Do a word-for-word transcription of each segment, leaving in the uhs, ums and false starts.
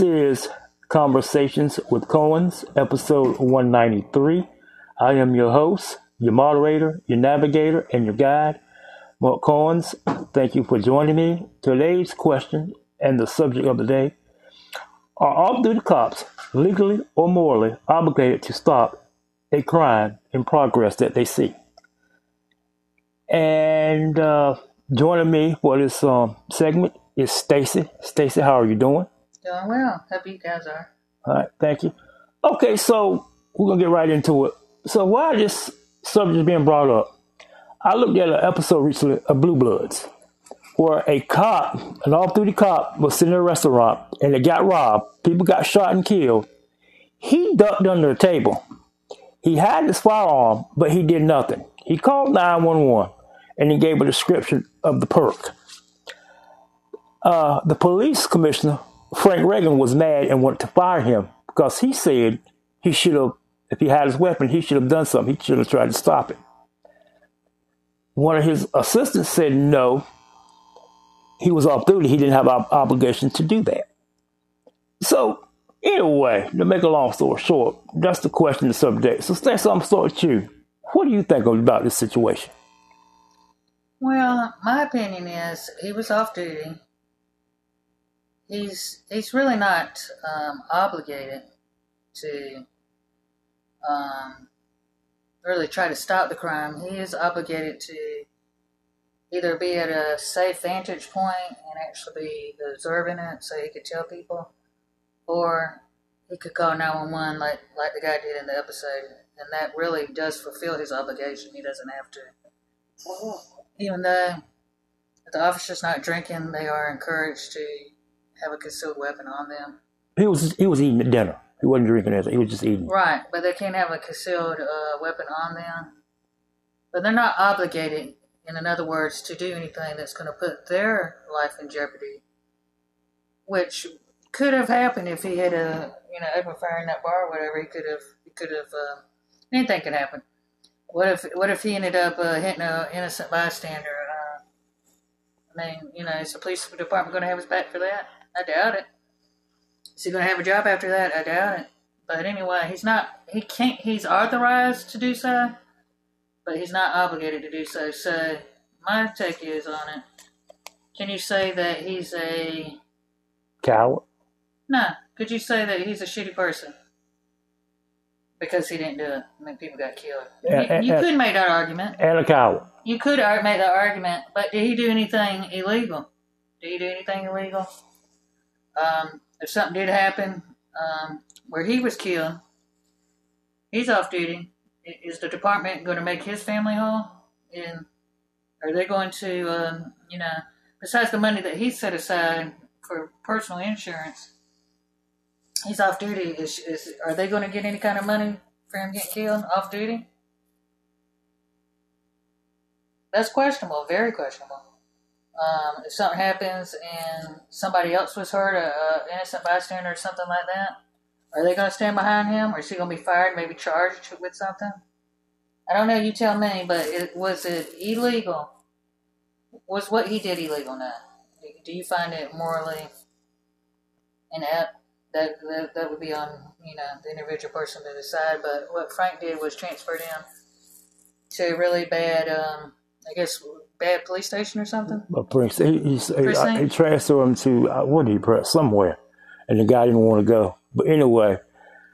Serious Conversations with Coens, episode one ninety-three. I am your host, your moderator, your navigator, and your guide, Mark Coens. Thank you for joining me. Today's question and the subject of the day: are off-duty cops legally or morally obligated to stop a crime in progress that they see? And uh, joining me for this um, segment is Stacy. Stacy, how are you doing? Doing well. Happy you guys are. All right. Thank you. Okay. So we're going to get right into it. So why this subject is being brought up? I looked at an episode recently of Blue Bloods where a cop, an off-duty cop, was sitting in a restaurant and it got robbed. People got shot and killed. He ducked under a table. He had his firearm, but he did nothing. He called nine one one and he gave a description of the perk. Uh, the police commissioner, Frank Reagan, was mad and wanted to fire him because he said he should have, if he had his weapon, he should have done something. He should have tried to stop it. One of his assistants said no, he was off duty. He didn't have an obligation to do that. So anyway, to make a long story short, that's the question of the subject. So Stacy, I'm starting with you. What do you think about this situation? Well, my opinion is he was off duty. He's he's really not um, obligated to um, really try to stop the crime. He is obligated to either be at a safe vantage point and actually be observing it so he could tell people, or he could call nine one one like, like the guy did in the episode, and that really does fulfill his obligation. He doesn't have to. Even though if the officer's not drinking, they are encouraged to have a concealed weapon on them. He was he was eating at dinner. He wasn't drinking anything. He was just eating. Right, but they can't have a concealed uh, weapon on them. But they're not obligated, in other words, to do anything that's going to put their life in jeopardy, which could have happened if he had a you know open fire in that bar or whatever. He could have he could have uh, anything could happen. What if what if he ended up uh, hitting an innocent bystander? Uh, I mean, you know, is the police department going to have his back for that? I doubt it. Is he going to have a job after that? I doubt it. But anyway, he's not, he can't, he's authorized to do so, but he's not obligated to do so. So my take is on it. Can you say that he's a coward? No. Could you say that he's a shitty person? Because he didn't do it. I mean, people got killed. And, you, you and, could make that argument. And a coward. You could make that argument, but did he do anything illegal? Did he do anything illegal? Um, if something did happen um, where he was killed, he's off duty. Is the department going to make his family whole? And are they going to, um, you know, besides the money that he set aside for personal insurance, he's off duty. Is, is are they going to get any kind of money for him getting killed off duty? That's questionable. Very questionable. Um, if something happens and somebody else was hurt, a, a innocent bystander or something like that, are they going to stand behind him, or is he going to be fired, maybe charged with something? I don't know. You tell me. But it, was it illegal? Was what he did illegal? Now, do you find it morally inept? That that, that would be on you know the individual person to decide. But what Frank did was transfer him to a really bad, um, I guess. Bad police station or something? He, he, he, he transferred him to, uh, what did he press? Somewhere. And the guy didn't want to go. But anyway.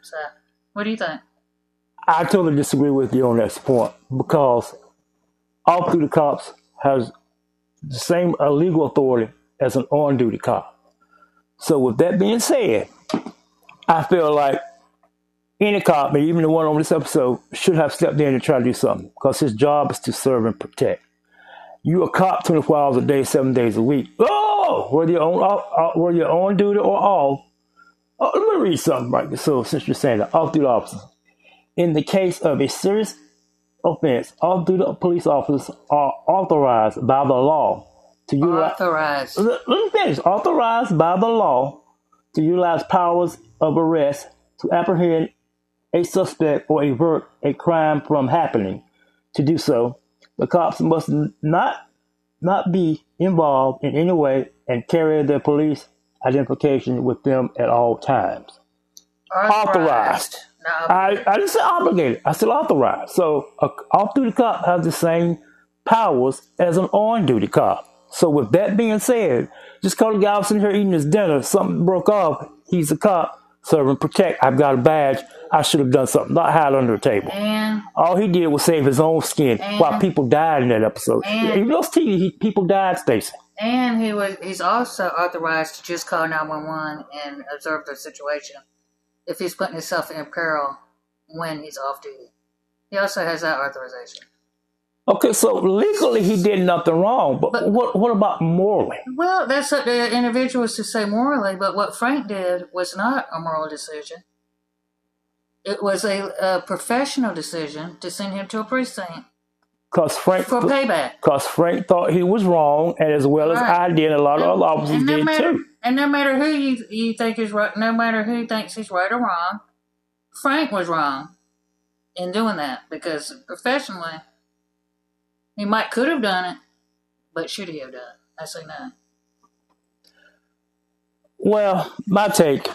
So, what do you think? I totally disagree with you on that point because off duty cops has the same legal authority as an on duty cop. So, with that being said, I feel like any cop, and even the one on this episode, should have stepped in and tried to do something because his job is to serve and protect. You a cop twenty-four hours a day, seven days a week. Oh, whether you're on, uh, whether you're on duty or off. Oh, let me read something right there. So since you're saying that, off-duty officers. In the case of a serious offense, off-duty police officers are authorized by the law to utilize. Authorized. Let, let me finish. Authorized by the law to utilize powers of arrest to apprehend a suspect or avert a crime from happening. To do so, the cops must not not be involved in any way and carry their police identification with them at all times. Authorized. authorized. No. I, I didn't say obligated. I said authorized. So an off-duty cop has the same powers as an on-duty cop. So with that being said, just call the guy sitting here eating his dinner, something broke off, he's a cop, serve and protect. I've got a badge. I should have done something, not hide under the table. And all he did was save his own skin while people died in that episode. You know, T V, he, people died, Stacey. And he was he's also authorized to just call nine one one and observe the situation if he's putting himself in peril when he's off duty. He also has that authorization. Okay, so legally he did nothing wrong, but, but what what about morally? Well, that's up to individuals to say morally, but what Frank did was not a moral decision. It was a, a professional decision to send him to a precinct. Cause Frank, for payback. Because Frank thought he was wrong, and as well right. as I did, a lot and, of other officers no did matter, too. And no matter who you, you think is right, no matter who thinks he's right or wrong, Frank was wrong in doing that, because professionally, he might could have done it, but should he have done it? I say no. Well, my take,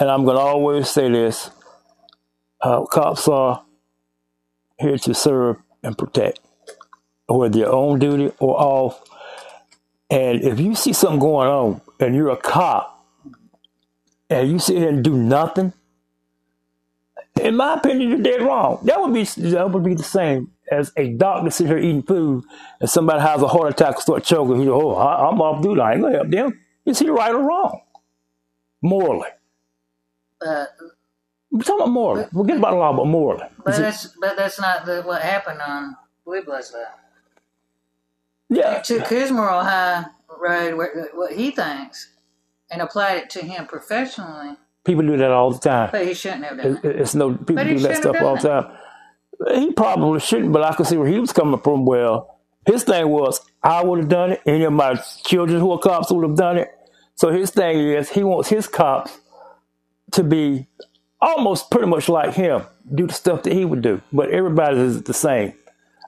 and I'm going to always say this, uh, cops are here to serve and protect, whether you're on duty or off. And if you see something going on and you're a cop and you sit here and do nothing, in my opinion, you're dead wrong. That would be, that would be the same as a doctor sitting here eating food and somebody has a heart attack and start choking. You know, oh, I'm off duty. I ain't going to help them. Is he right or wrong? Morally. Uh, We're talking about morally. But, We're getting about law, but morally. But that's, but that's not the, what happened on Blue Bloods, though. Yeah. He took his moral high road, what he thinks, and applied it to him professionally. People do that all the time. But he shouldn't have done it. it. It's no, people do that stuff all the time. He probably shouldn't, but I could see where he was coming from. Well, his thing was, I would have done it. Any of my children who are cops would have done it. So his thing is, he wants his cops to be almost pretty much like him, do the stuff that he would do. But everybody is the same.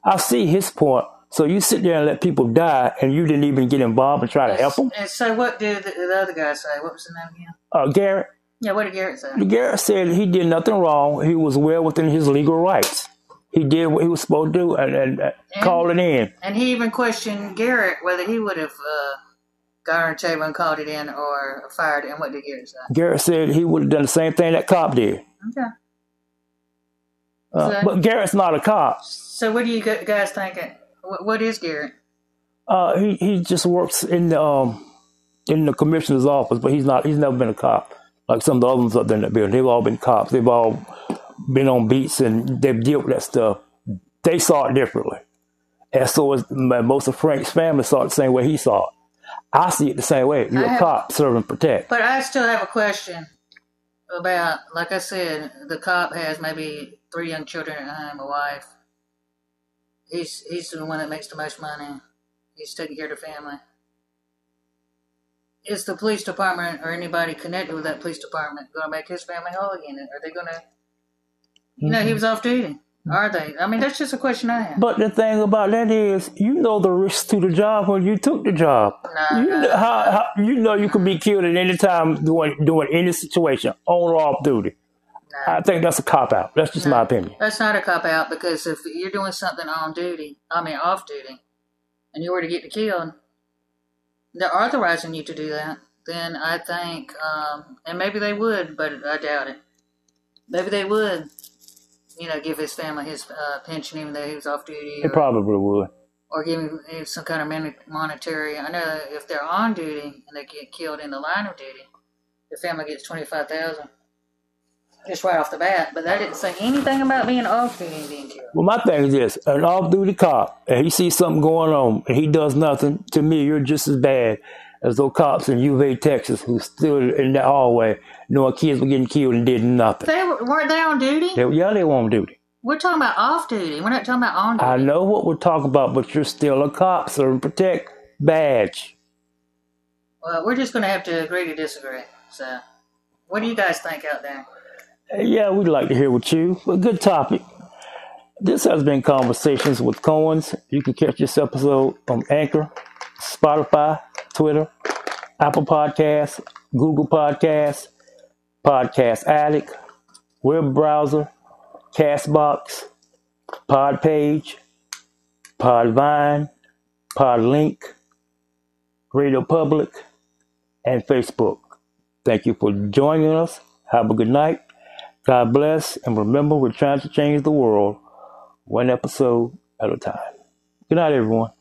I see his point. So you sit there and let people die, and you didn't even get involved and try to help them? And so what did the, the other guy say? What was the name again? Uh, Garrett. Yeah, what did Garrett say? Garrett said he did nothing wrong. He was well within his legal rights. He did what he was supposed to do and, and, and, and called it in. And he even questioned Garrett whether he would have uh, got on the table and called it in or fired it. And what did Garrett say? Garrett said he would have done the same thing that cop did. Okay. Uh, so, but Garrett's not a cop. So what do you guys think? What, what is Garrett? Uh, he, he just works in the, um, in the commissioner's office, but he's not. He's never been a cop. Like some of the other ones up there in that building, they've all been cops. They've all been on beats and they've dealt with that stuff. They saw it differently. And so was, most of Frank's family saw it the same way he saw it. I see it the same way. You're I a have, cop, serve and protect. But I still have a question about, like I said, the cop has maybe three young children at home, a wife. He's, he's the one that makes the most money. He's taking care of the family. Is the police department or anybody connected with that police department going to make his family whole again? Are they going to, you know, he was off duty. Are they? I mean, that's just a question I have. But the thing about that is, you know the risk to the job when you took the job. No, you, no, know, no. How, how, you know you could be killed at any time doing, doing any situation, on or off duty. No. I think that's a cop-out. That's just no, my opinion. That's not a cop-out, because if you're doing something on duty, I mean off duty, and you were to get killed, they're authorizing you to do that, then I think, um, and maybe they would, but I doubt it. Maybe they would, you know, give his family his uh, pension even though he was off duty. They or, probably would. Or give him some kind of monetary. I know if they're on duty and they get killed in the line of duty, the family gets twenty-five thousand dollars. Just right off the bat, but that didn't say anything about being off duty and being killed. Well, my thing is this: an off-duty cop, and he sees something going on, and he does nothing. To me, you're just as bad as those cops in Uvalde, Texas, who stood in that hallway knowing kids were getting killed and did nothing. They weren't they on duty? They, yeah, they were on duty. We're talking about off-duty. We're not talking about on-duty. I know what we're talking about, but you're still a cop, serve and protect badge. Well, we're just going to have to agree to disagree. So, what do you guys think out there? Yeah, we'd like to hear with you. A good topic. This has been Conversations with Coens. You can catch this episode on Anchor, Spotify, Twitter, Apple Podcasts, Google Podcasts, Podcast Addict, Web Browser, Castbox, Podpage, Podvine, Podlink, Radio Public, and Facebook. Thank you for joining us. Have a good night. God bless. And remember, we're trying to change the world one episode at a time. Good night, everyone.